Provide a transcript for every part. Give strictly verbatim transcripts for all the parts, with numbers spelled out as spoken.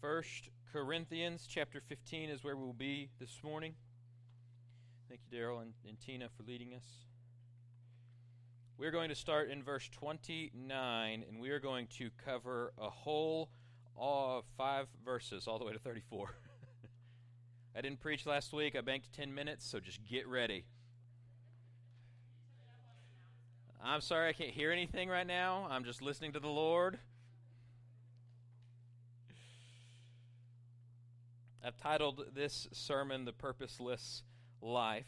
First Corinthians chapter fifteen is where we'll be this morning. Thank you, Daryl and, and Tina, for leading us. We're going to start in verse twenty-nine, and we are going to cover a whole uh, five verses all the way to thirty-four. I didn't preach last week. I banked ten minutes, so just get ready. I'm sorry I can't hear anything right now. I'm just listening to the Lord. I've titled this sermon, The Purposeless Life,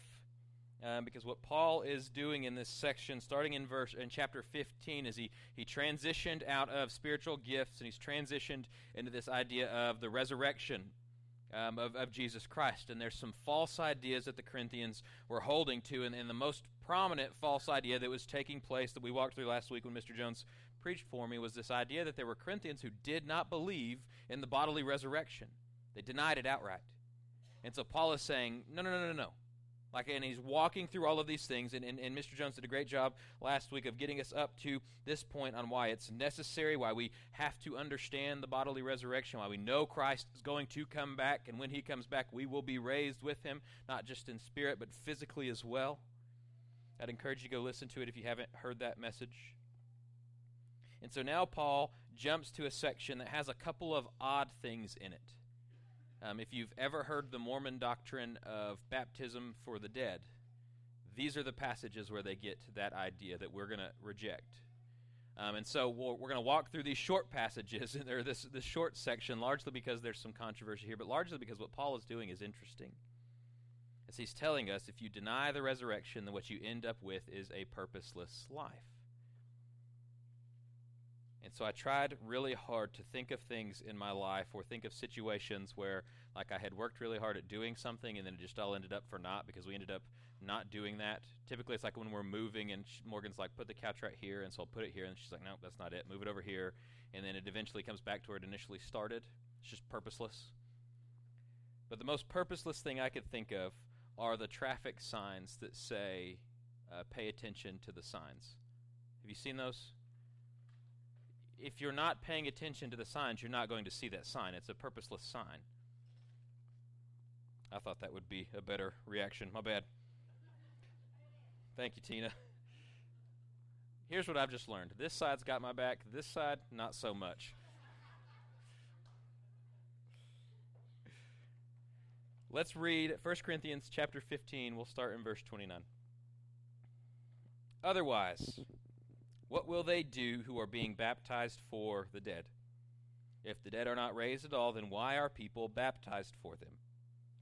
uh, because what Paul is doing in this section, starting in verse in chapter fifteen, is he, he transitioned out of spiritual gifts, and he's transitioned into this idea of the resurrection um, of, of Jesus Christ. And there's some false ideas that the Corinthians were holding to, and, and the most prominent false idea that was taking place that we walked through last week when Mister Jones preached for me was this idea that there were Corinthians who did not believe in the bodily resurrection. They denied it outright. And so Paul is saying, no, no, no, no, no. Like, and he's walking through all of these things, and, and, and Mister Jones did a great job last week of getting us up to this point on why it's necessary, why we have to understand the bodily resurrection, why we know Christ is going to come back, and when he comes back, we will be raised with him, not just in spirit, but physically as well. I'd encourage you to go listen to it if you haven't heard that message. And so now Paul jumps to a section that has a couple of odd things in it. Um, if you've ever heard the Mormon doctrine of baptism for the dead, these are the passages where they get to that idea that we're going to reject. Um, and so we'll, we're going to walk through these short passages, and they're this, this short section, largely because there's some controversy here, but largely because what Paul is doing is interesting. As he's telling us, if you deny the resurrection, then what you end up with is a purposeless life. And so I tried really hard to think of things in my life or think of situations where, like, I had worked really hard at doing something and then it just all ended up for naught because we ended up not doing that. Typically, it's like when we're moving and she, Morgan's like, put the couch right here, and so I'll put it here, and she's like, no, that's not it. Move it over here, and then it eventually comes back to where it initially started. It's just purposeless. But the most purposeless thing I could think of are the traffic signs that say, uh, pay attention to the signs. Have you seen those? If you're not paying attention to the signs, you're not going to see that sign. It's a purposeless sign. I thought that would be a better reaction. My bad. Thank you, Tina. Here's what I've just learned. This side's got my back. This side, not so much. Let's read First Corinthians chapter fifteen. We'll start in verse twenty-nine. Otherwise, what will they do who are being baptized for the dead? If the dead are not raised at all, then why are people baptized for them?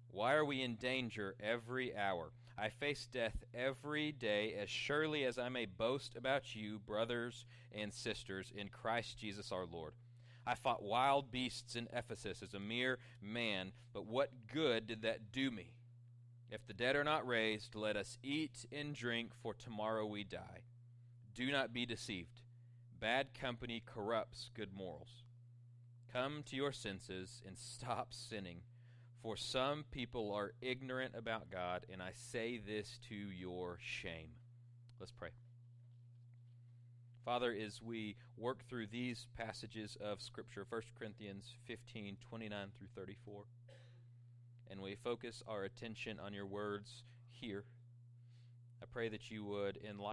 Why are we in danger every hour? I face death every day, as surely as I may boast about you, brothers and sisters, in Christ Jesus our Lord. I fought wild beasts in Ephesus as a mere man, but what good did that do me? If the dead are not raised, let us eat and drink, for tomorrow we die. Do not be deceived. Bad company corrupts good morals. Come to your senses and stop sinning, for some people are ignorant about God, and I say this to your shame. Let's pray. Father, as we work through these passages of Scripture, First Corinthians fifteen, twenty-nine through thirty-four, and we focus our attention on your words here, I pray that you would enlighten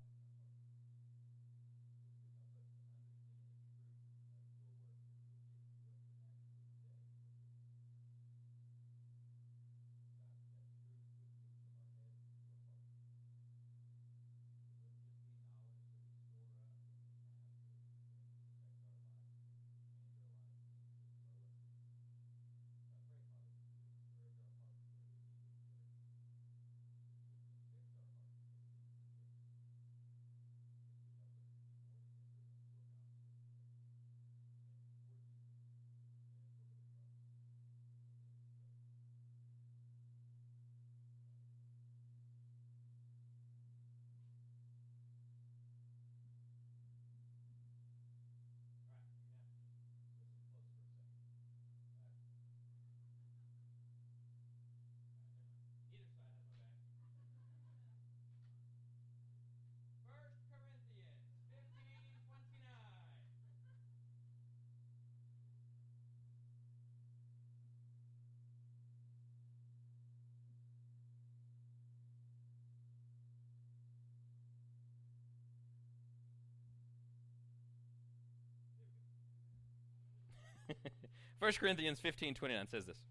First Corinthians fifteen twenty-nine says this.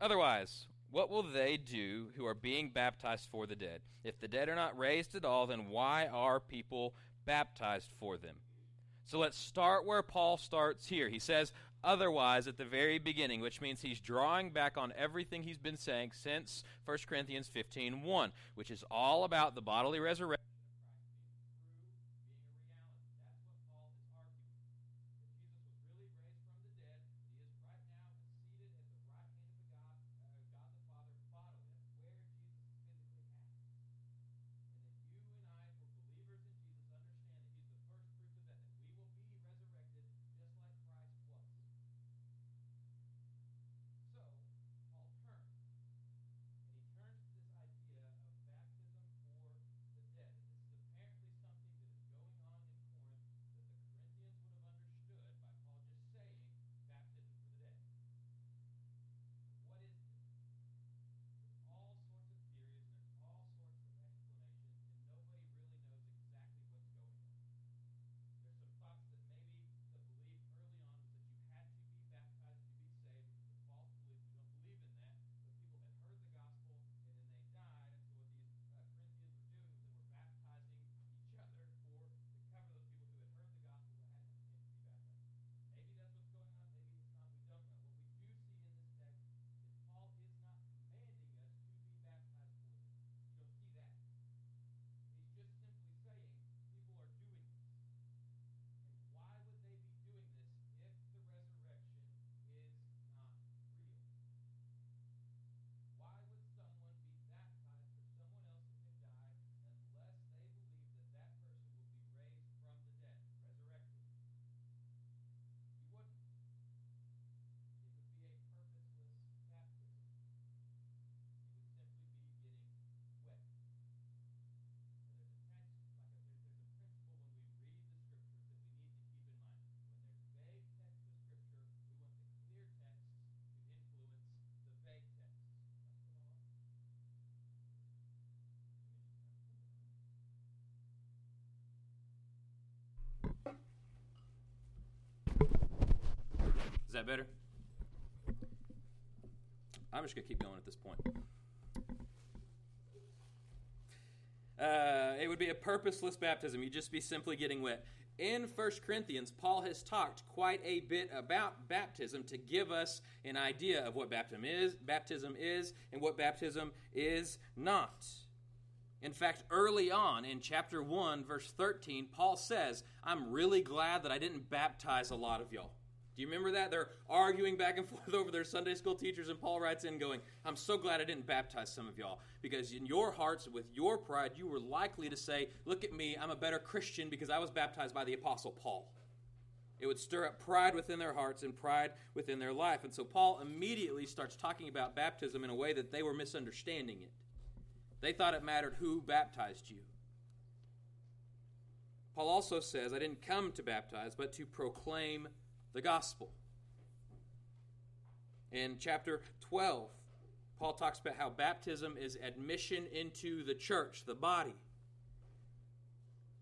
Otherwise, what will they do who are being baptized for the dead? If the dead are not raised at all, then why are people baptized for them? So let's start where Paul starts here. He says, otherwise, at the very beginning, which means he's drawing back on everything he's been saying since First Corinthians fifteen one, which is all about the bodily resurrection. Is that better? I'm just going to keep going at this point. Uh, it would be a purposeless baptism. You'd just be simply getting wet. In First Corinthians, Paul has talked quite a bit about baptism to give us an idea of what baptism is, baptism is and what baptism is not. In fact, early on in chapter one, verse thirteen, Paul says, I'm really glad that I didn't baptize a lot of y'all. Do you remember that? They're arguing back and forth over their Sunday school teachers, and Paul writes in going, I'm so glad I didn't baptize some of y'all, because in your hearts, with your pride, you were likely to say, look at me, I'm a better Christian because I was baptized by the Apostle Paul. It would stir up pride within their hearts and pride within their life. And so Paul immediately starts talking about baptism in a way that they were misunderstanding it. They thought it mattered who baptized you. Paul also says, I didn't come to baptize, but to proclaim the gospel. In chapter twelve, Paul talks about how baptism is admission into the church, the body.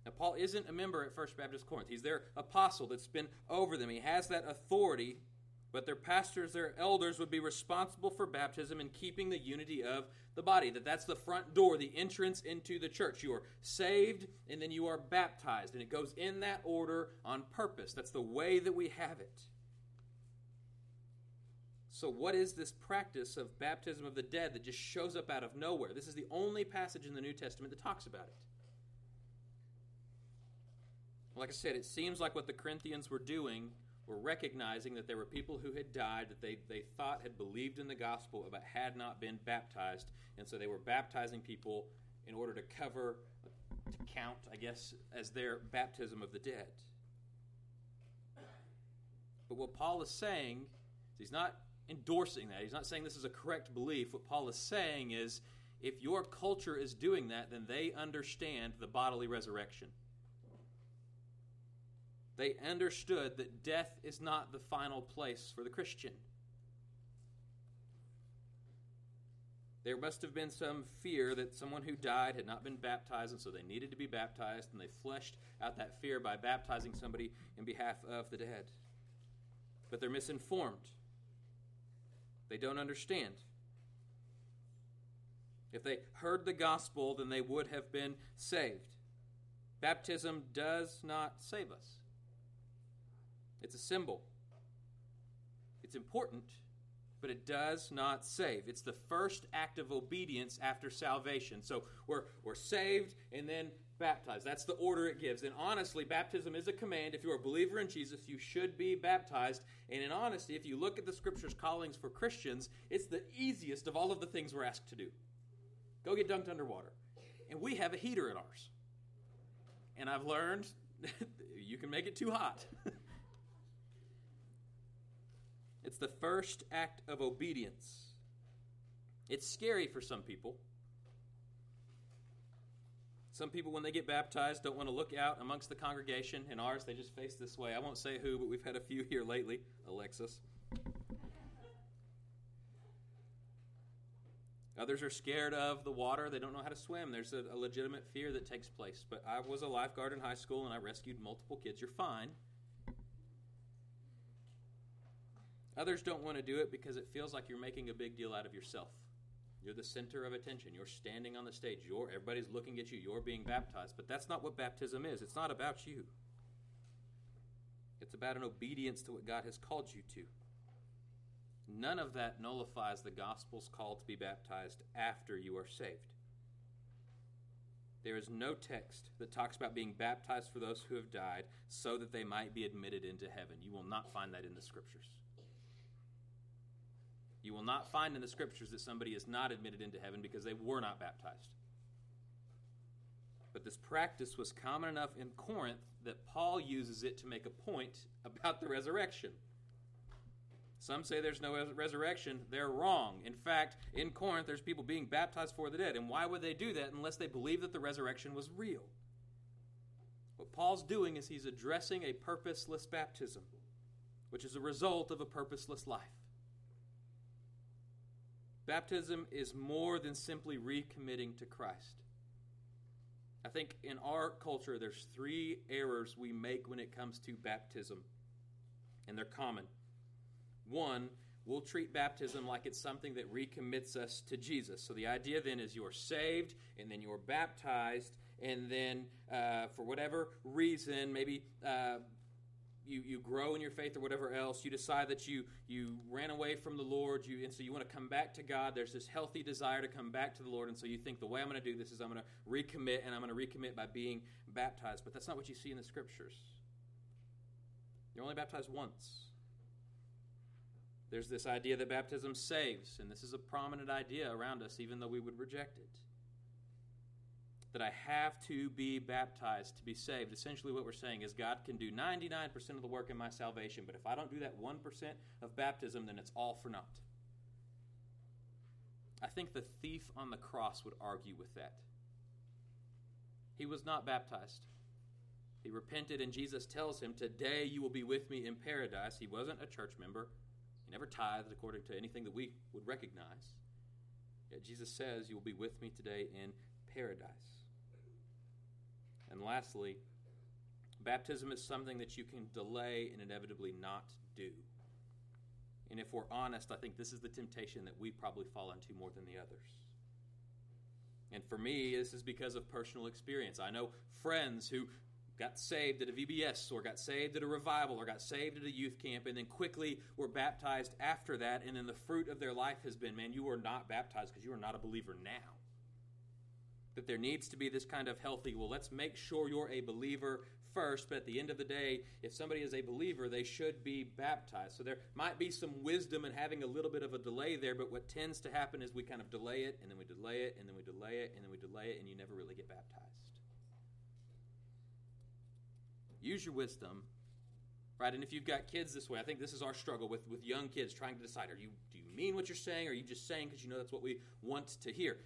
Now, Paul isn't a member at First Baptist Corinth. He's their apostle that's been over them. He has that authority, but their pastors, their elders would be responsible for baptism and keeping the unity of the body. That that's the front door, the entrance into the church. You are saved and then you are baptized. And it goes in that order on purpose. That's the way that we have it. So what is this practice of baptism of the dead that just shows up out of nowhere? This is the only passage in the New Testament that talks about it. Like I said, it seems like what the Corinthians were doing were recognizing that there were people who had died that they, they thought had believed in the gospel but had not been baptized. And so they were baptizing people in order to cover, to count, I guess, as their baptism of the dead. But what Paul is saying, he's not endorsing that. He's not saying this is a correct belief. What Paul is saying is if your culture is doing that, then they understand the bodily resurrection. They understood that death is not the final place for the Christian. There must have been some fear that someone who died had not been baptized, and so they needed to be baptized, and they fleshed out that fear by baptizing somebody in behalf of the dead. but they're misinformed. They don't understand. If they heard the gospel, then they would have been saved. Baptism does not save us. It's a symbol. It's important, but it does not save. It's the first act of obedience after salvation. So we're, we're saved and then baptized. That's the order it gives. And honestly, baptism is a command. If you're a believer in Jesus, you should be baptized. And in honesty, if you look at the Scripture's callings for Christians, it's the easiest of all of the things we're asked to do. Go get dunked underwater. And we have a heater at ours. And I've learned you can make it too hot. It's the first act of obedience. It's scary for some people. Some people, when they get baptized, don't want to look out amongst the congregation. In ours, they just face this way. I won't say who, but we've had a few here lately. Alexis. Others are scared of the water. They don't know how to swim. There's a, a legitimate fear that takes place. But I was a lifeguard in high school, and I rescued multiple kids. You're fine. Others don't want to do it because it feels like you're making a big deal out of yourself. You're the center of attention. You're standing on the stage. You're, everybody's looking at you. You're being baptized. But that's not what baptism is. It's not about you. It's about an obedience to what God has called you to. None of that nullifies the gospel's call to be baptized after you are saved. There is no text that talks about being baptized for those who have died so that they might be admitted into heaven. You will not find that in the Scriptures. You will not find in the Scriptures that somebody is not admitted into heaven because they were not baptized. But this practice was common enough in Corinth that Paul uses it to make a point about the resurrection. Some say there's no resurrection. They're wrong. In fact, in Corinth, there's people being baptized for the dead. And why would they do that unless they believe that the resurrection was real? What Paul's doing is he's addressing a purposeless baptism, which is a result of a purposeless life. Baptism is more than simply recommitting to Christ. I think in our culture, there's three errors we make when it comes to baptism, and they're common. One, we'll treat baptism like it's something that recommits us to Jesus. So the idea then is you're saved, and then you're baptized, and then uh, for whatever reason, maybe uh, you, you grow in your faith or whatever else, you decide that you, you ran away from the Lord, you, and so you want to come back to God. There's this healthy desire to come back to the Lord, and so you think the way I'm going to do this is I'm going to recommit, and I'm going to recommit by being baptized. But that's not what you see in the Scriptures. You're only baptized once. There's this idea that baptism saves, and this is a prominent idea around us, even though we would reject it. That I have to be baptized to be saved. Essentially what we're saying is God can do ninety-nine percent of the work in my salvation, but if I don't do that one percent of baptism, then it's all for naught. I think the thief on the cross would argue with that. He was not baptized. He repented, and Jesus tells him, "Today you will be with me in paradise." He wasn't a church member. He never tithed according to anything that we would recognize. Yet Jesus says, "You will be with me today in paradise." And lastly, baptism is something that you can delay and inevitably not do. And if we're honest, I think this is the temptation that we probably fall into more than the others. And for me, this is because of personal experience. I know friends who got saved at a V B S or got saved at a revival or got saved at a youth camp and then quickly were baptized after that, and then the fruit of their life has been, man, you are not baptized because you are not a believer now. That there needs to be this kind of healthy, well, let's make sure you're a believer first, but at the end of the day, if somebody is a believer, they should be baptized. So there might be some wisdom in having a little bit of a delay there, but what tends to happen is we kind of delay it, and then we delay it, and then we delay it, and then we delay it, and you never really get baptized. Use your wisdom, right? And if you've got kids this way, I think this is our struggle with, with young kids trying to decide, are you do you mean what you're saying, or are you just saying because you know that's what we want to hear?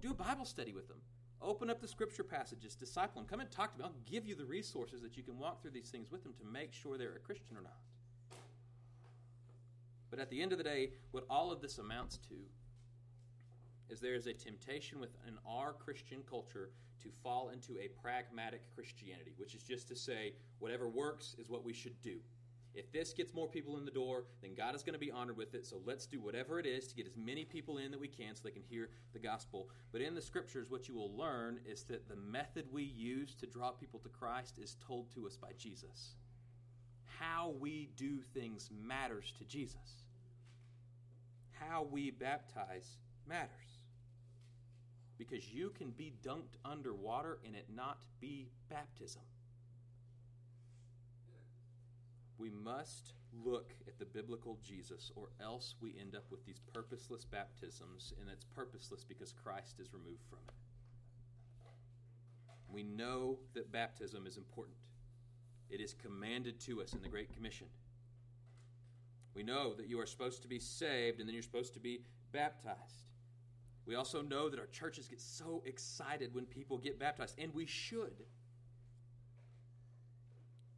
Do a Bible study with them. Open up the Scripture passages, disciple them. Come and talk to me. I'll give you the resources that you can walk through these things with them to make sure they're a Christian or not. But at the end of the day, what all of this amounts to is there is a temptation within our Christian culture to fall into a pragmatic Christianity, which is just to say whatever works is what we should do. If this gets more people in the door, then God is going to be honored with it. So let's do whatever it is to get as many people in that we can so they can hear the gospel. But in the scriptures, what you will learn is that the method we use to draw people to Christ is told to us by Jesus. How we do things matters to Jesus. How we baptize matters. Because you can be dunked underwater and it not be baptism. We must look at the biblical Jesus, or else we end up with these purposeless baptisms, and it's purposeless because Christ is removed from it. We know that baptism is important. It is commanded to us in the Great Commission. We know that you are supposed to be saved, and then you're supposed to be baptized. We also know that our churches get so excited when people get baptized, and we should.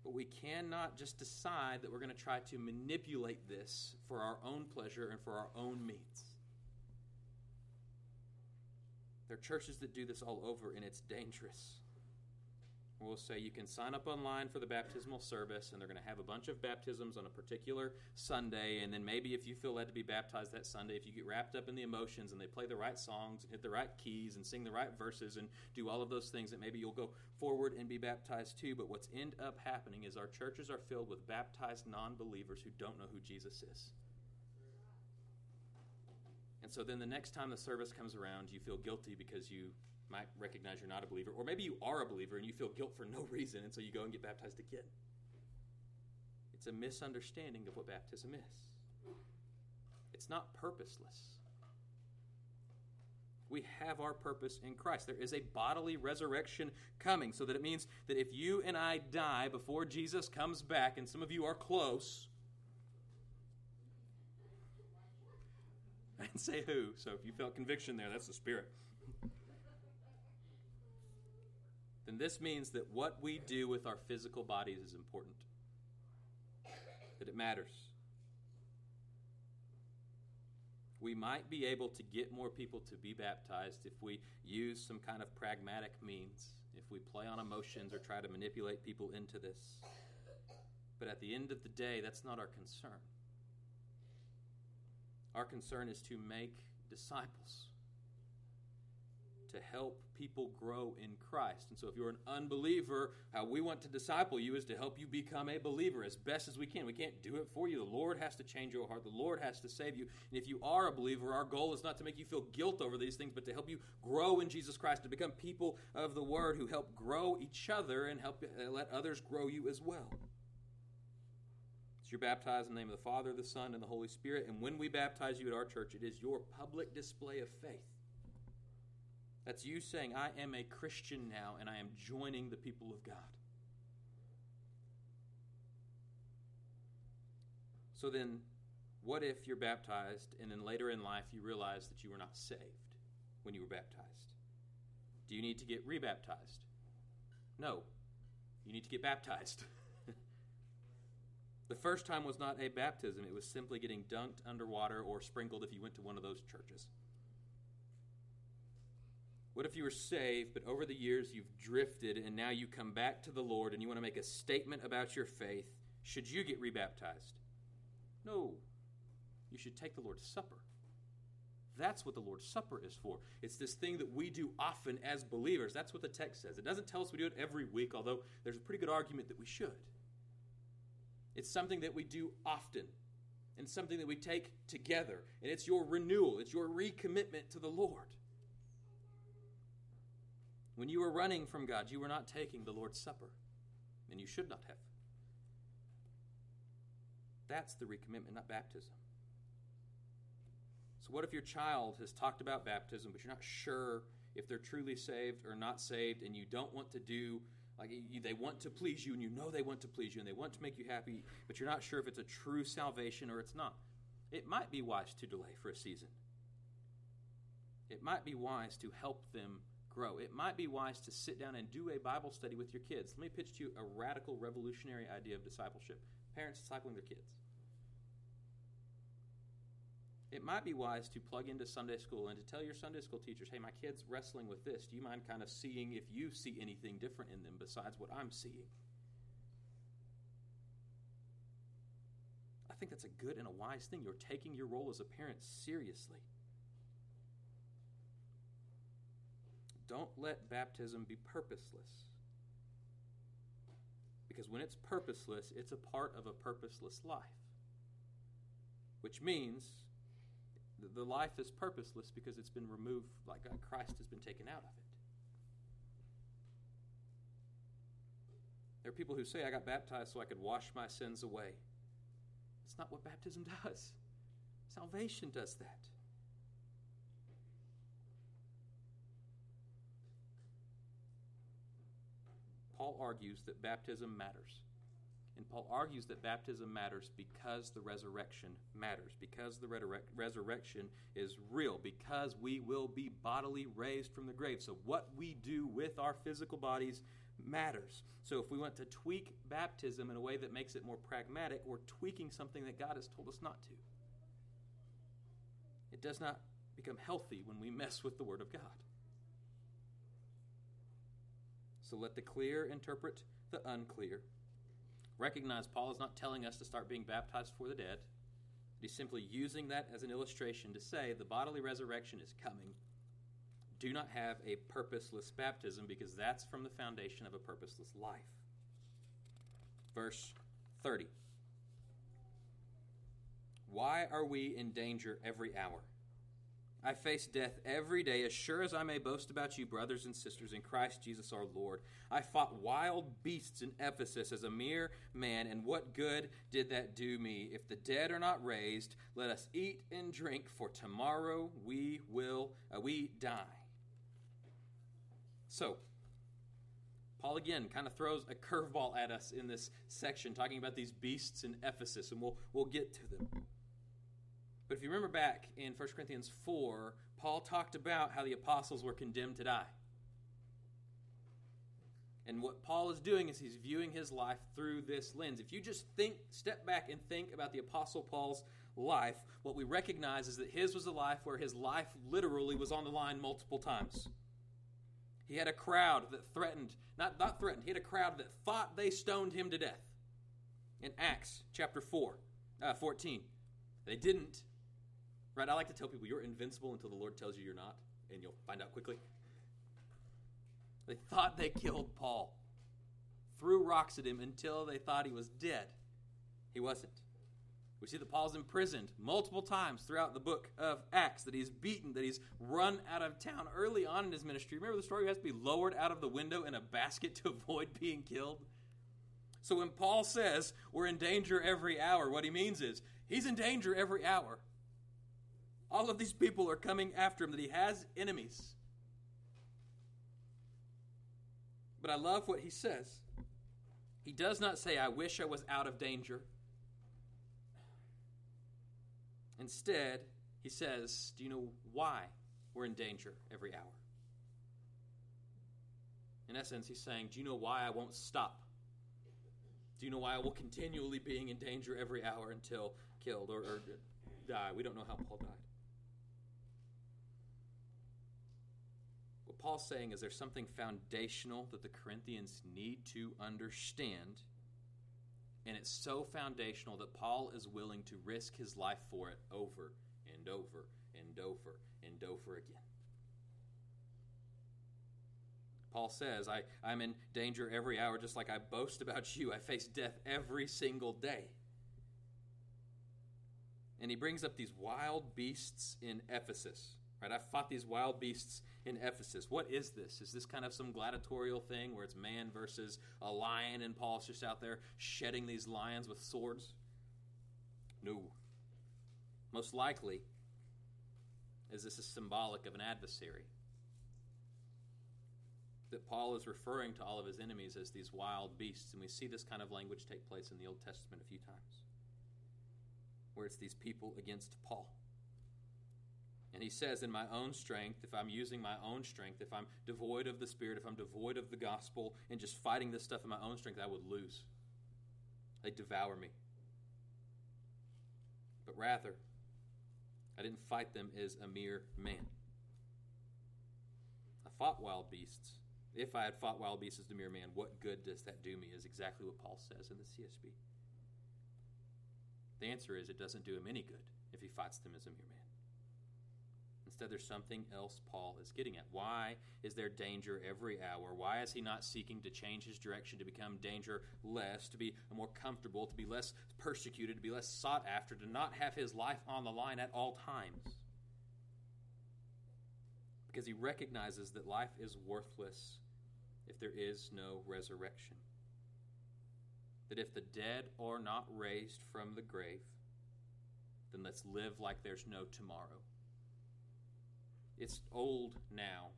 But we cannot just decide that we're going to try to manipulate this for our own pleasure and for our own means. There are churches that do this all over, and it's dangerous. We'll say you can sign up online for the baptismal service, and they're going to have a bunch of baptisms on a particular Sunday, and then maybe if you feel led to be baptized that Sunday, if you get wrapped up in the emotions and they play the right songs and hit the right keys and sing the right verses and do all of those things, that maybe you'll go forward and be baptized too. But what's end up happening is our churches are filled with baptized non-believers who don't know who Jesus is. And so then the next time the service comes around, you feel guilty because you might recognize you're not a believer, or maybe you are a believer and you feel guilt for no reason, and so you go and get baptized again. It's a misunderstanding of what baptism is. It's not purposeless. We have our purpose in Christ. There is a bodily resurrection coming, so that it means that if you and I die before Jesus comes back, and some of you are close, I didn't say who, so if you felt conviction there, that's the Spirit. Then this means that what we do with our physical bodies is important, that it matters. We might be able to get more people to be baptized if we use some kind of pragmatic means, if we play on emotions or try to manipulate people into this. But at the end of the day, that's not our concern. Our concern is to make disciples, to help people grow in Christ. And so if you're an unbeliever, how we want to disciple you is to help you become a believer as best as we can. We can't do it for you. The Lord has to change your heart. The Lord has to save you. And if you are a believer, our goal is not to make you feel guilt over these things, but to help you grow in Jesus Christ, to become people of the Word who help grow each other and help uh, let others grow you as well. So you're baptized in the name of the Father, the Son, and the Holy Spirit. And when we baptize you at our church, it is your public display of faith. That's you saying, I am a Christian now, and I am joining the people of God. So then, what if you're baptized, and then later in life you realize that you were not saved when you were baptized? Do you need to get rebaptized? No. You need to get baptized. The first time was not a baptism. It was simply getting dunked underwater or sprinkled if you went to one of those churches. What if you were saved, but over the years you've drifted, and now you come back to the Lord and you want to make a statement about your faith? Should you get rebaptized? No. You should take the Lord's Supper. That's what the Lord's Supper is for. It's this thing that we do often as believers. That's what the text says. It doesn't tell us we do it every week, although there's a pretty good argument that we should. It's something that we do often, and something that we take together. And it's your renewal. It's your recommitment to the Lord. When you were running from God, you were not taking the Lord's Supper, and you should not have. That's the recommitment, not baptism. So what if your child has talked about baptism, but you're not sure if they're truly saved or not saved, and you don't want to do, like you, they want to please you, and you know they want to please you, and they want to make you happy, but you're not sure if it's a true salvation or it's not? It might be wise to delay for a season. It might be wise to help them grow. It might be wise to sit down and do a Bible study with your kids. Let me pitch to you a radical, revolutionary idea of discipleship. Parents discipling their kids. It might be wise to plug into Sunday school and to tell your Sunday school teachers, hey, my kid's wrestling with this. Do you mind kind of seeing if you see anything different in them besides what I'm seeing? think that's a good and a wise thing. You're taking your role as a parent seriously. Don't let baptism be purposeless. Because when it's purposeless, it's a part of a purposeless life. Which means the life is purposeless because it's been removed, like God, Christ has been taken out of it. There are people who say, I got baptized so I could wash my sins away. It's not what baptism does. Salvation does that. Paul argues that baptism matters. And Paul argues that baptism matters because the resurrection matters, because the resurrection is real, because we will be bodily raised from the grave. So what we do with our physical bodies matters. So if we want to tweak baptism in a way that makes it more pragmatic, we're tweaking something that God has told us not to. It does not become healthy when we mess with the Word of God. So let the clear interpret the unclear. Recognize Paul is not telling us to start being baptized for the dead. He's simply using that as an illustration to say the bodily resurrection is coming. Do not have a purposeless baptism because that's from the foundation of a purposeless life. Verse thirty. Why are we in danger every hour? I face death every day, as sure as I may boast about you, brothers and sisters, in Christ Jesus our Lord. I fought wild beasts in Ephesus as a mere man, and what good did that do me? If the dead are not raised, let us eat and drink, for tomorrow we will uh, we die. So, Paul again kind of throws a curveball at us in this section, talking about these beasts in Ephesus, and we'll we'll get to them. But if you remember back in First Corinthians four, Paul talked about how the apostles were condemned to die. And what Paul is doing is he's viewing his life through this lens. If you just think, step back and think about the Apostle Paul's life, what we recognize is that his was a life where his life literally was on the line multiple times. He had a crowd that threatened, not, not threatened, he had a crowd that thought they stoned him to death. In Acts chapter four, uh, fourteen, they didn't. Right, I like to tell people you're invincible until the Lord tells you you're not, and you'll find out quickly. They thought they killed Paul, threw rocks at him until they thought he was dead. He wasn't. We see that Paul's imprisoned multiple times throughout the book of Acts, that he's beaten, that he's run out of town early on in his ministry. Remember the story? He has to be lowered out of the window in a basket to avoid being killed. So when Paul says we're in danger every hour, what he means is he's in danger every hour. All of these people are coming after him, that he has enemies. But I love what he says. He does not say, I wish I was out of danger. Instead, he says, do you know why we're in danger every hour? In essence, he's saying, do you know why I won't stop? Do you know why I will continually being in danger every hour until killed or, or die? We don't know how Paul died. What Paul's saying is there's something foundational that the Corinthians need to understand, and it's so foundational that Paul is willing to risk his life for it over and over and over and over again. Paul says, I, I'm in danger every hour, just like I boast about you. I face death every single day. And he brings up these wild beasts in Ephesus. Right, I fought these wild beasts in Ephesus. What is this? Is this kind of some gladiatorial thing where it's man versus a lion and Paul's just out there shedding these lions with swords? No. Most likely, as this is symbolic of an adversary, that Paul is referring to all of his enemies as these wild beasts. And we see this kind of language take place in the Old Testament a few times, where it's these people against Paul. And he says, in my own strength, if I'm using my own strength, if I'm devoid of the Spirit, if I'm devoid of the gospel, and just fighting this stuff in my own strength, I would lose. They'd devour me. But rather, I didn't fight them as a mere man. I fought wild beasts. If I had fought wild beasts as a mere man, what good does that do me, is exactly what Paul says in the C S B. The answer is it doesn't do him any good if he fights them as a mere man. Instead, there's something else Paul is getting at. Why is there danger every hour? Why is he not seeking to change his direction, to become danger less, to be more comfortable, to be less persecuted, to be less sought after, to not have his life on the line at all times? Because he recognizes that life is worthless if there is no resurrection. That if the dead are not raised from the grave, then let's live like there's no tomorrow. It's old now,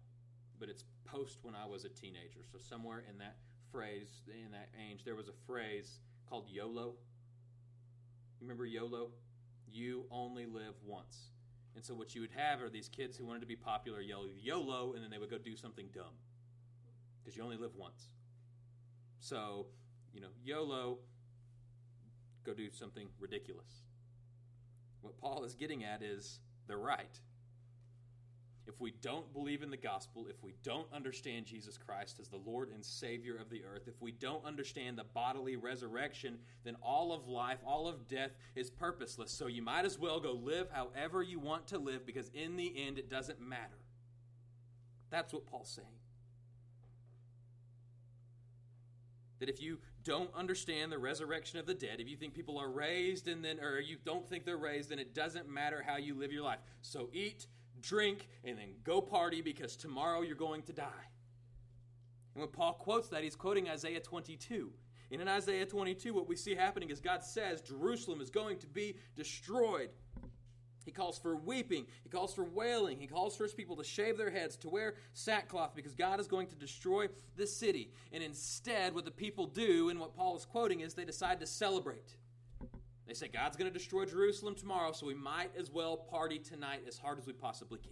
but it's post when I was a teenager. So somewhere in that phrase, in that age, there was a phrase called YOLO. You remember YOLO? You only live once. And so what you would have are these kids who wanted to be popular yell YOLO, and then they would go do something dumb. Because you only live once. So, you know, YOLO, go do something ridiculous. What Paul is getting at is they're right. If we don't believe in the gospel, if we don't understand Jesus Christ as the Lord and Savior of the earth, if we don't understand the bodily resurrection, then all of life, all of death is purposeless. So you might as well go live however you want to live, because in the end it doesn't matter. That's what Paul's saying. That if you don't understand the resurrection of the dead, if you think people are raised and then, or you don't think they're raised, then it doesn't matter how you live your life. So eat, drink, and then go party, because tomorrow you're going to die. And when Paul quotes that, he's quoting Isaiah twenty-two. And in Isaiah twenty-two, what we see happening is God says Jerusalem is going to be destroyed. He calls for weeping. He calls for wailing. He calls for his people to shave their heads, to wear sackcloth, because God is going to destroy the city. And instead, what the people do, and what Paul is quoting, is they decide to celebrate. They say, God's going to destroy Jerusalem tomorrow, so we might as well party tonight as hard as we possibly can.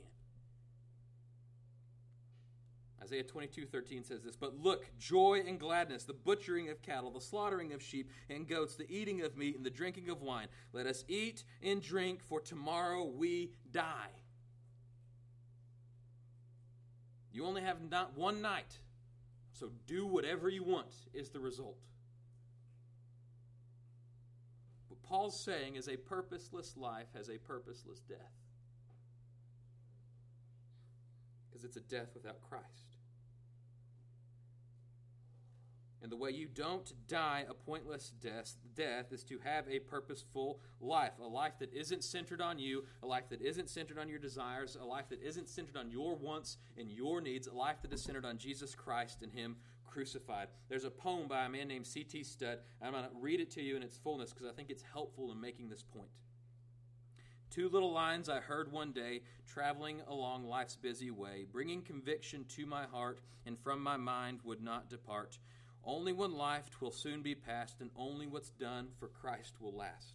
Isaiah twenty-two thirteen says this, but look, joy and gladness, the butchering of cattle, the slaughtering of sheep and goats, the eating of meat and the drinking of wine. Let us eat and drink, for tomorrow we die. You only have not one night, so do whatever you want is the result. Paul's saying is a purposeless life has a purposeless death. Because it's a death without Christ. And the way you don't die a pointless death, death is to have a purposeful life. A life that isn't centered on you. A life that isn't centered on your desires. A life that isn't centered on your wants and your needs. A life that is centered on Jesus Christ and Him crucified. There's a poem by a man named C T Studd. I'm going to read it to you in its fullness because I think it's helpful in making this point. Two little lines I heard one day, traveling along life's busy way, bringing conviction to my heart and from my mind would not depart. Only one life 'twill soon be past, and only what's done for Christ will last.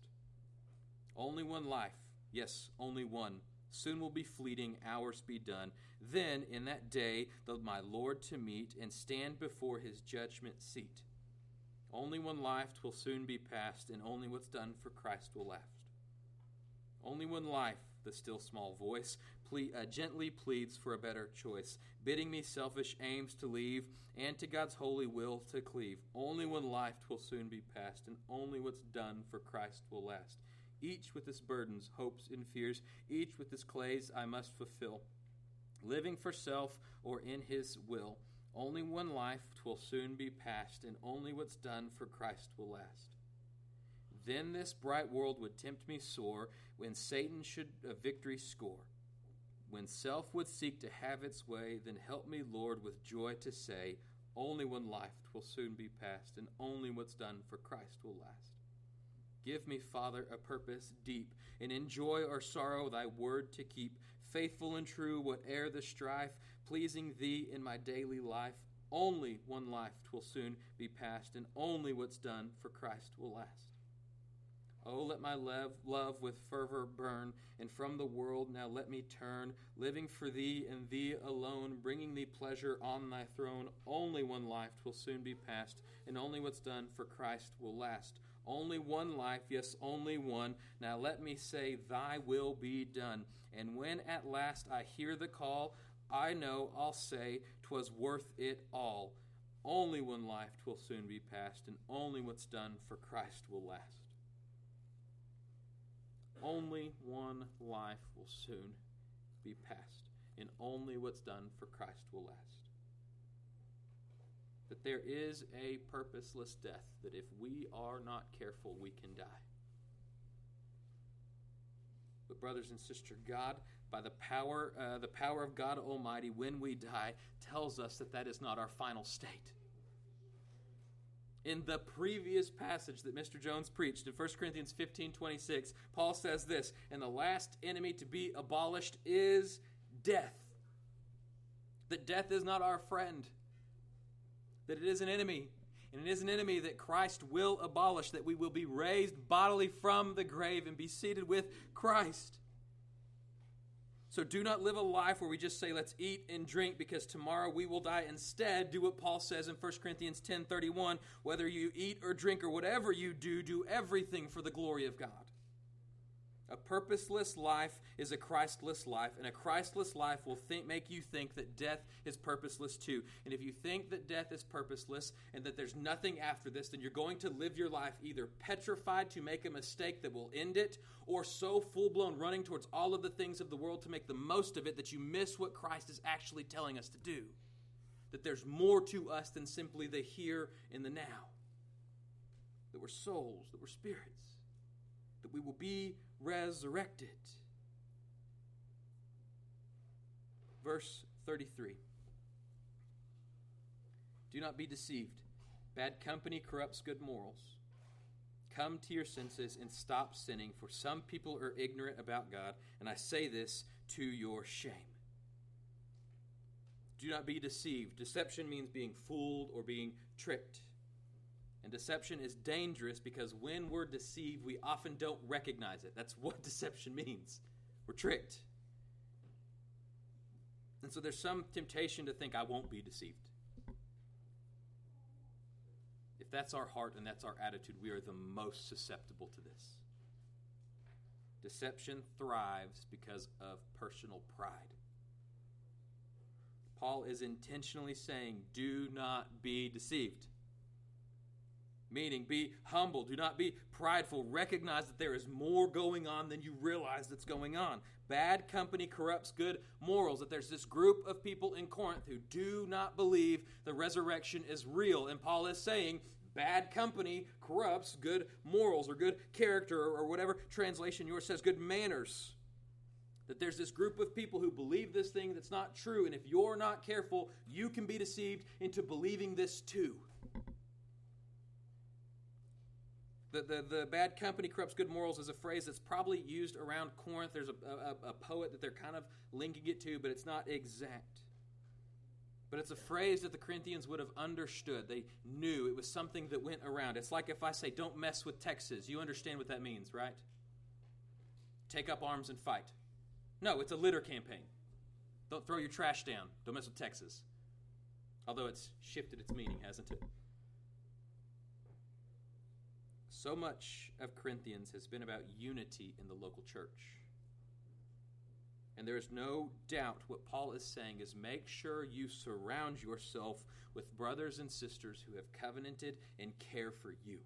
Only one life, yes, only one. Soon will be fleeting, hours be done. Then, in that day, the, my Lord to meet and stand before his judgment seat. Only one life 'twill soon be past, and only what's done for Christ will last. Only one life, the still small voice, ple- uh, gently pleads for a better choice, bidding me selfish aims to leave and to God's holy will to cleave. Only one life 'twill soon be past, and only what's done for Christ will last. Each with its burdens, hopes, and fears, each with its clays I must fulfill, living for self or in his will. Only one life 'twill soon be past, and only what's done for Christ will last. Then this bright world would tempt me sore, when Satan should a victory score. When self would seek to have its way, then help me, Lord, with joy to say, only one life 'twill soon be past, and only what's done for Christ will last. Give me, Father, a purpose deep, and in joy or sorrow thy word to keep, faithful and true, whate'er the strife, pleasing thee in my daily life. Only one life 'twill soon be past, and only what's done for Christ will last. Oh, let my love, love with fervor burn, and from the world now let me turn, living for thee and thee alone, bringing thee pleasure on thy throne. Only one life 'twill soon be past, and only what's done for Christ will last. Only one life, yes, only one. Now let me say, thy will be done. And when at last I hear the call, I know I'll say, 'twas worth it all. Only one life 'twill soon be past, and only what's done for Christ will last. Only one life will soon be passed, and only what's done for Christ will last. That there is a purposeless death, that if we are not careful, we can die. But brothers and sisters, God, by the power, uh, the power of God Almighty, when we die, tells us that that is not our final state. In the previous passage that Mister Jones preached, in First Corinthians fifteen twenty-six, Paul says this, and the last enemy to be abolished is death. That death is not our friend. That it is an enemy. And it is an enemy that Christ will abolish, that we will be raised bodily from the grave and be seated with Christ. So do not live a life where we just say, let's eat and drink because tomorrow we will die. Instead, do what Paul says in First Corinthians ten thirty-one, whether you eat or drink or whatever you do, do everything for the glory of God. A purposeless life is a Christless life, and a Christless life will think, make you think that death is purposeless too. And if you think that death is purposeless and that there's nothing after this, then you're going to live your life either petrified to make a mistake that will end it, or so full-blown running towards all of the things of the world to make the most of it that you miss what Christ is actually telling us to do. That there's more to us than simply the here and the now. That we're souls, that we're spirits, that we will be resurrected. Verse thirty-three. Do not be deceived. Bad company corrupts good morals. Come to your senses and stop sinning, for some people are ignorant about God, and I say this to your shame. Do not be deceived. Deception means being fooled or being tricked. And deception is dangerous because when we're deceived, we often don't recognize it. That's what deception means. We're tricked. And so there's some temptation to think, I won't be deceived. If that's our heart and that's our attitude, we are the most susceptible to this. Deception thrives because of personal pride. Paul is intentionally saying, do not be deceived. Meaning, be humble. Do not be prideful. Recognize that there is more going on than you realize that's going on. Bad company corrupts good morals. That there's this group of people in Corinth who do not believe the resurrection is real. And Paul is saying, bad company corrupts good morals or good character or whatever translation yours says, good manners. That there's this group of people who believe this thing that's not true. And if you're not careful, you can be deceived into believing this too. The, the the bad company corrupts good morals is a phrase that's probably used around Corinth. There's a, a, a poet that they're kind of linking it to, but it's not exact. But it's a phrase that the Corinthians would have understood. They knew it was something that went around. It's like if I say, don't mess with Texas. You understand what that means, right? Take up arms and fight. No, it's a litter campaign. Don't throw your trash down. Don't mess with Texas. Although it's shifted its meaning, hasn't it? So much of Corinthians has been about unity in the local church. And there is no doubt what Paul is saying is make sure you surround yourself with brothers and sisters who have covenanted and care for you.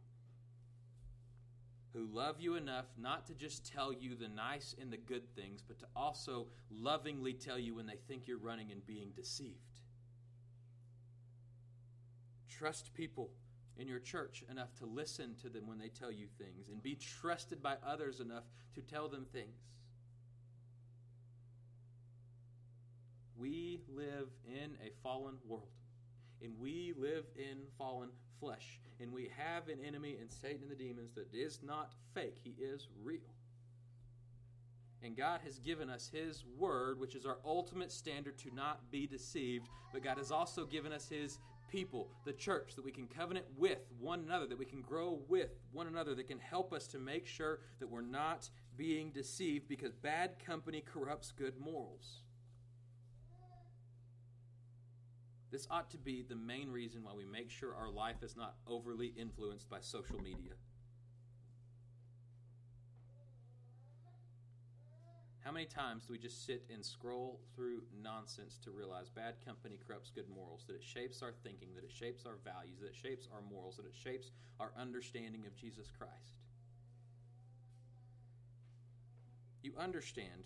Who love you enough not to just tell you the nice and the good things, but to also lovingly tell you when they think you're running and being deceived. Trust people in your church enough to listen to them when they tell you things and be trusted by others enough to tell them things. We live in a fallen world, and we live in fallen flesh, and we have an enemy in Satan and the demons that is not fake. He is real. And God has given us His word, which is our ultimate standard to not be deceived, but God has also given us His people, the church, that we can covenant with one another, that we can grow with one another, that can help us to make sure that we're not being deceived because bad company corrupts good morals. This ought to be the main reason why we make sure our life is not overly influenced by social media. How many times do we just sit and scroll through nonsense to realize bad company corrupts good morals, that it shapes our thinking, that it shapes our values, that it shapes our morals, that it shapes our understanding of Jesus Christ? You understand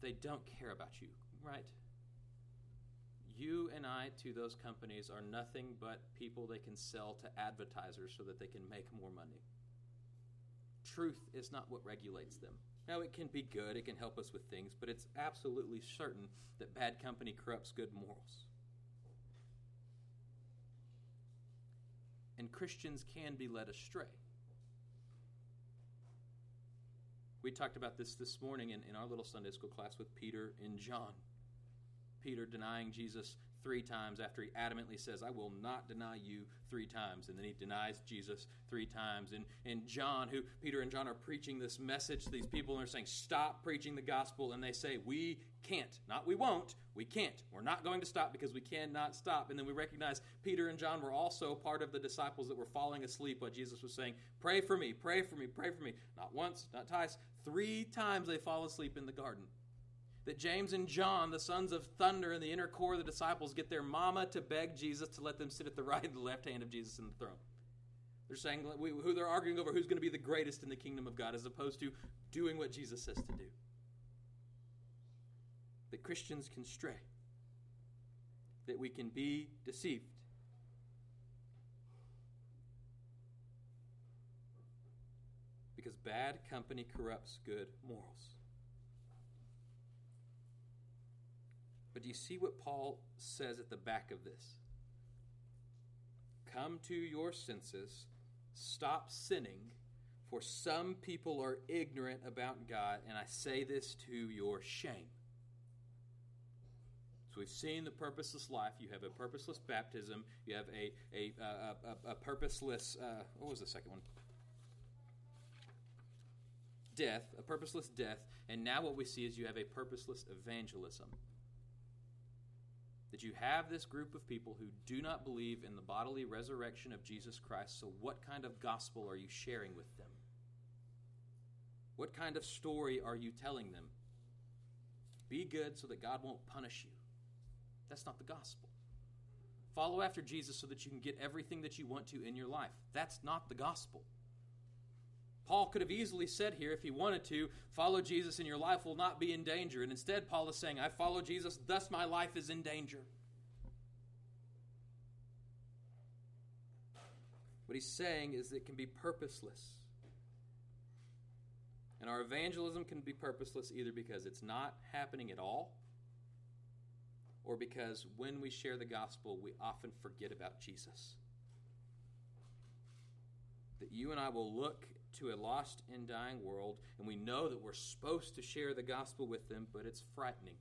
they don't care about you, right? You and I, to those companies, are nothing but people they can sell to advertisers so that they can make more money. Truth is not what regulates them. Now, it can be good, it can help us with things, but it's absolutely certain that bad company corrupts good morals. And Christians can be led astray. We talked about this this morning in, in our little Sunday school class with Peter and John. Peter denying Jesus three times after he adamantly says, I will not deny you three times. And then he denies Jesus three times. And, and John, who Peter and John are preaching this message to these people, and they're saying, stop preaching the gospel. And they say, we can't. Not we won't. We can't. We're not going to stop because we cannot stop. And then we recognize Peter and John were also part of the disciples that were falling asleep while Jesus was saying, pray for me, pray for me, pray for me. Not once, not twice, three times they fall asleep in the garden. That James and John, the sons of thunder in the inner core of the disciples, get their mama to beg Jesus to let them sit at the right and the left hand of Jesus in the throne. They're saying, who they're arguing over who's going to be the greatest in the kingdom of God, as opposed to doing what Jesus says to do. That Christians can stray. That we can be deceived. Because bad company corrupts good morals. But do you see what Paul says at the back of this? Come to your senses, stop sinning, for some people are ignorant about God, and I say this to your shame. So we've seen the purposeless life. You have a purposeless baptism. You have a a a, a, a purposeless, uh, what was the second one? Death, a purposeless death. And now what we see is you have a purposeless evangelism. That you have this group of people who do not believe in the bodily resurrection of Jesus Christ, so what kind of gospel are you sharing with them? What kind of story are you telling them? Be good so that God won't punish you. That's not the gospel. Follow after Jesus so that you can get everything that you want to in your life. That's not the gospel. Paul could have easily said here, if he wanted to, follow Jesus and your life will not be in danger. And instead, Paul is saying, I follow Jesus, thus my life is in danger. What he's saying is that it can be purposeless. And our evangelism can be purposeless either because it's not happening at all, or because when we share the gospel, we often forget about Jesus. That you and I will look to a lost and dying world, and we know that we're supposed to share the gospel with them, but it's frightening.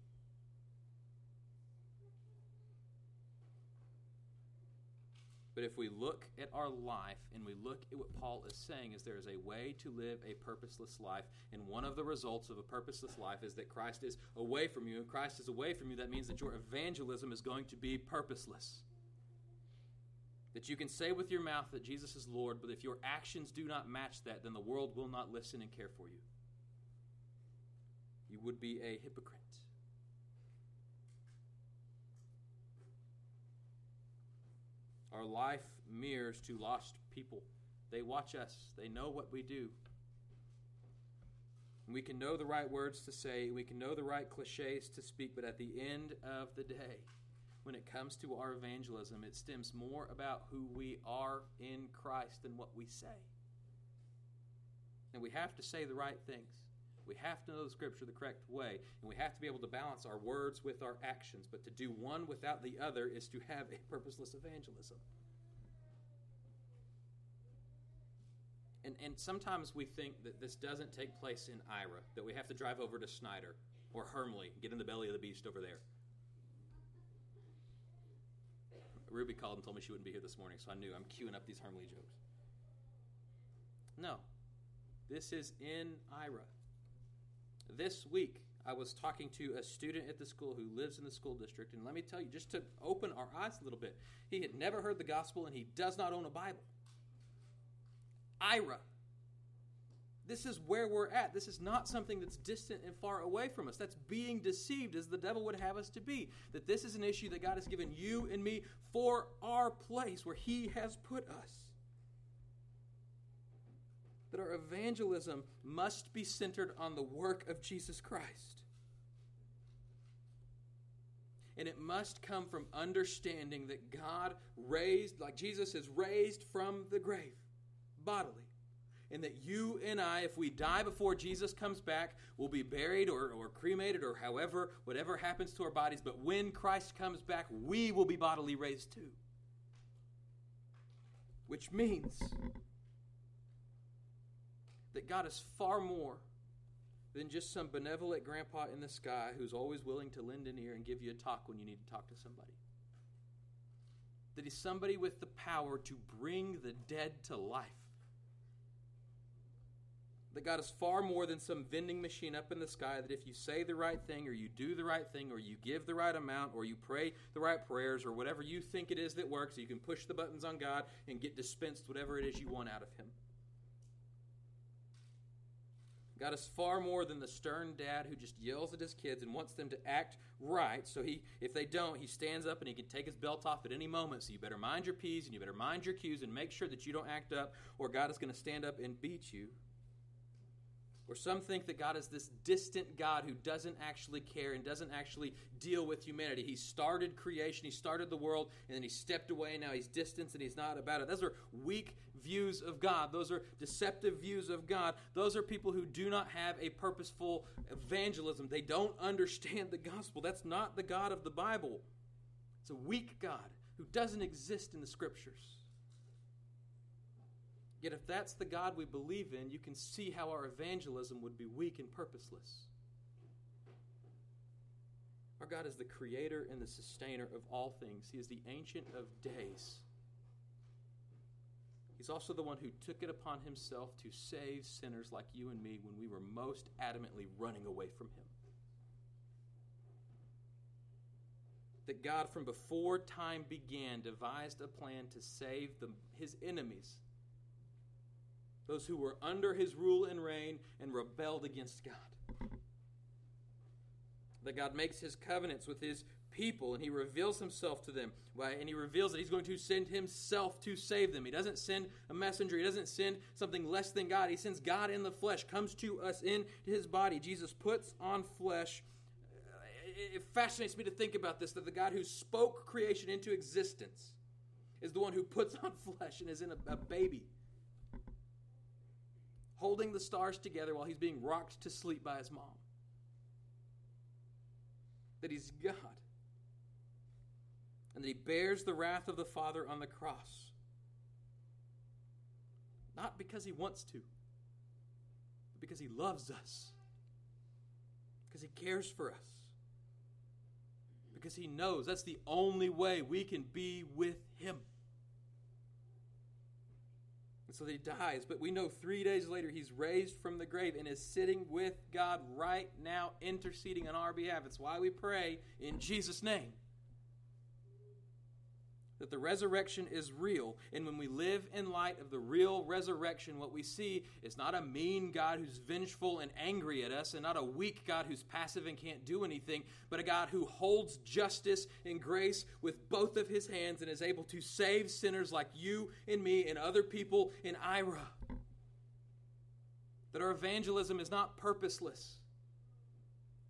But if we look at our life and we look at what Paul is saying, is there is a way to live a purposeless life, and one of the results of a purposeless life is that Christ is away from you, and Christ is away from you, that means that your evangelism is going to be purposeless. That you can say with your mouth that Jesus is Lord, but if your actions do not match that, then the world will not listen and care for you. You would be a hypocrite. Our life mirrors to lost people. They watch us. They know what we do. And we can know the right words to say. We can know the right cliches to speak, but at the end of the day, when it comes to our evangelism, it stems more about who we are in Christ than what we say. And we have to say the right things. We have to know the Scripture the correct way. And we have to be able to balance our words with our actions. But to do one without the other is to have a purposeless evangelism. And, and sometimes we think that this doesn't take place in Ira, that we have to drive over to Snyder or Hermleigh, get in the belly of the beast over there. Ruby called and told me she wouldn't be here this morning, so I knew I'm queuing up these Hermleigh jokes. No. This is in Ira. This week, I was talking to a student at the school who lives in the school district, and let me tell you, just to open our eyes a little bit, he had never heard the gospel, and he does not own a Bible. Ira. This is where we're at. This is not something that's distant and far away from us. That's being deceived, as the devil would have us to be. That this is an issue that God has given you and me for our place where he has put us. that our evangelism must be centered on the work of Jesus Christ. And it must come from understanding that God raised, like Jesus is raised from the grave, bodily. And that you and I, if we die before Jesus comes back, will be buried or, or cremated or however, whatever happens to our bodies. But when Christ comes back, we will be bodily raised too. Which means that God is far more than just some benevolent grandpa in the sky who's always willing to lend an ear and give you a talk when you need to talk to somebody. That he's somebody with the power to bring the dead to life. That God is far more than some vending machine up in the sky that if you say the right thing or you do the right thing or you give the right amount or you pray the right prayers or whatever you think it is that works, you can push the buttons on God and get dispensed whatever it is you want out of him. God is far more than the stern dad who just yells at his kids and wants them to act right. So he, if they don't, he stands up and he can take his belt off at any moment. So you better mind your P's and you better mind your Q's and make sure that you don't act up or God is going to stand up and beat you. Or some think that God is this distant God who doesn't actually care and doesn't actually deal with humanity. He started creation, he started the world, and then he stepped away, and now he's distant and he's not about it. Those are weak views of God. Those are deceptive views of God. Those are people who do not have a purposeful evangelism. They don't understand the gospel. That's not the God of the Bible. It's a weak God who doesn't exist in the scriptures. Yet if that's the God we believe in, you can see how our evangelism would be weak and purposeless. Our God is the creator and the sustainer of all things. He is the Ancient of Days. He's also the one who took it upon himself to save sinners like you and me when we were most adamantly running away from him. That God from before time began devised a plan to save the, his enemies, those who were under his rule and reign and rebelled against God. That God makes his covenants with his people and he reveals himself to them. And he reveals that he's going to send himself to save them. He doesn't send a messenger. He doesn't send something less than God. He sends God in the flesh, comes to us in his body. Jesus puts on flesh. It fascinates me to think about this, that the God who spoke creation into existence is the one who puts on flesh and is in a, a baby, holding the stars together while he's being rocked to sleep by his mom. That he's God. And that he bears the wrath of the Father on the cross. Not because he wants to, but because he loves us. Because he cares for us. Because he knows that's the only way we can be with him. And so he dies, but we know three days later he's raised from the grave and is sitting with God right now, interceding on our behalf. It's why we pray in Jesus' name. That the resurrection is real, and when we live in light of the real resurrection, what we see is not a mean God who's vengeful and angry at us, and not a weak God who's passive and can't do anything, but a God who holds justice and grace with both of his hands and is able to save sinners like you and me and other people in Ira. That our evangelism is not purposeless.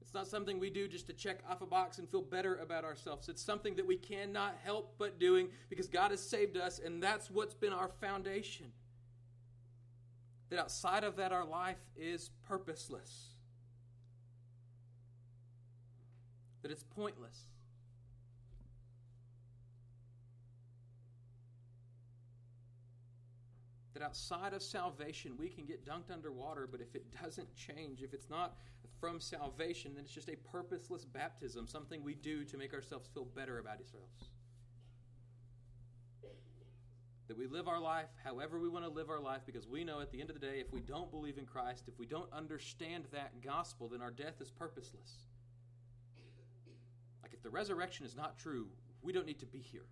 It's not something we do just to check off a box and feel better about ourselves. It's something that we cannot help but doing because God has saved us, and that's what's been our foundation. That outside of that, our life is purposeless. That it's pointless. That outside of salvation, we can get dunked underwater, but if it doesn't change, if it's not from salvation, then it's just a purposeless baptism, something we do to make ourselves feel better about ourselves. That we live our life however we want to live our life because we know at the end of the day, if we don't believe in Christ, if we don't understand that gospel, then our death is purposeless. Like if the resurrection is not true, we don't need to be here.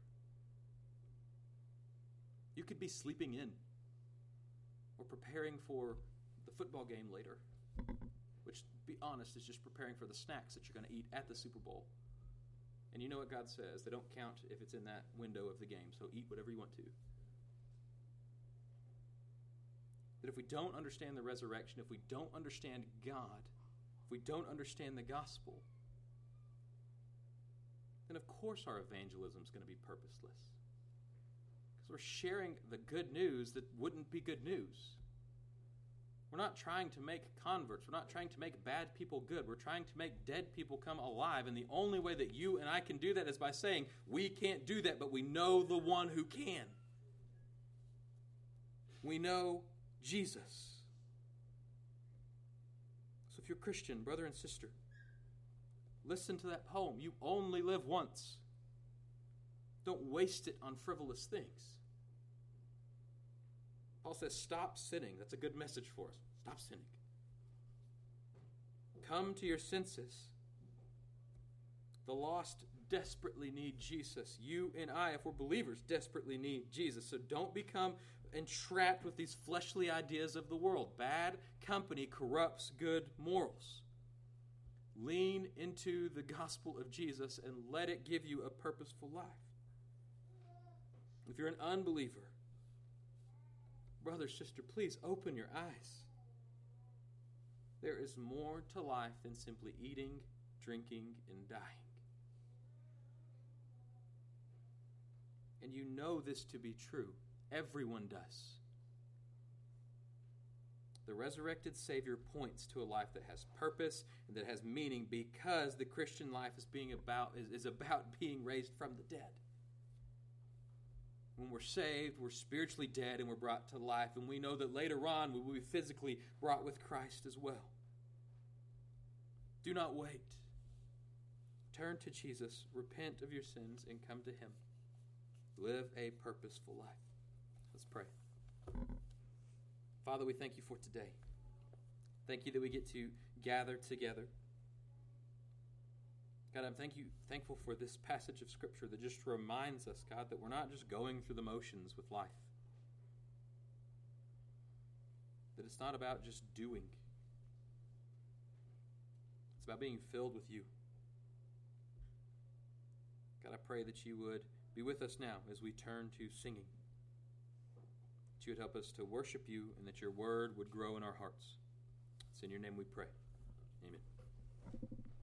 You could be sleeping in or preparing for the football game later, which, to be honest, is just preparing for the snacks that you're going to eat at the Super Bowl. And you know what God says. They don't count if it's in that window of the game, so eat whatever you want to. That if we don't understand the resurrection, if we don't understand God, if we don't understand the gospel, then of course our evangelism is going to be purposeless. Because we're sharing the good news that wouldn't be good news. We're not trying to make converts. We're not trying to make bad people good. We're trying to make dead people come alive. And the only way that you and I can do that is by saying, we can't do that, but we know the one who can. We know Jesus. So if you're Christian, brother and sister, listen to that poem. You only live once. Don't waste it on frivolous things. Paul says, stop sinning. That's a good message for us. Stop sinning. Come to your senses. The lost desperately need Jesus. You and I, if we're believers, desperately need Jesus. So don't become entrapped with these fleshly ideas of the world. Bad company corrupts good morals. Lean into the gospel of Jesus and let it give you a purposeful life. If you're an unbeliever, brother, sister, please open your eyes. There is more to life than simply eating, drinking, and dying. And you know this to be true. Everyone does. The resurrected Savior points to a life that has purpose and that has meaning, because the Christian life is being about is, is about being raised from the dead. When we're saved, we're spiritually dead and we're brought to life, and we know that later on we will be physically brought with Christ as well. Do not wait. Turn to Jesus, repent of your sins, and come to him. Live a purposeful life. Let's pray. Father, we thank you for today. Thank you that we get to gather together. God, I'm thank you, thankful for this passage of Scripture that just reminds us, God, that we're not just going through the motions with life. That it's not about just doing. It's about being filled with you. God, I pray that you would be with us now as we turn to singing. That you would help us to worship you, and that your word would grow in our hearts. It's in your name we pray. Amen.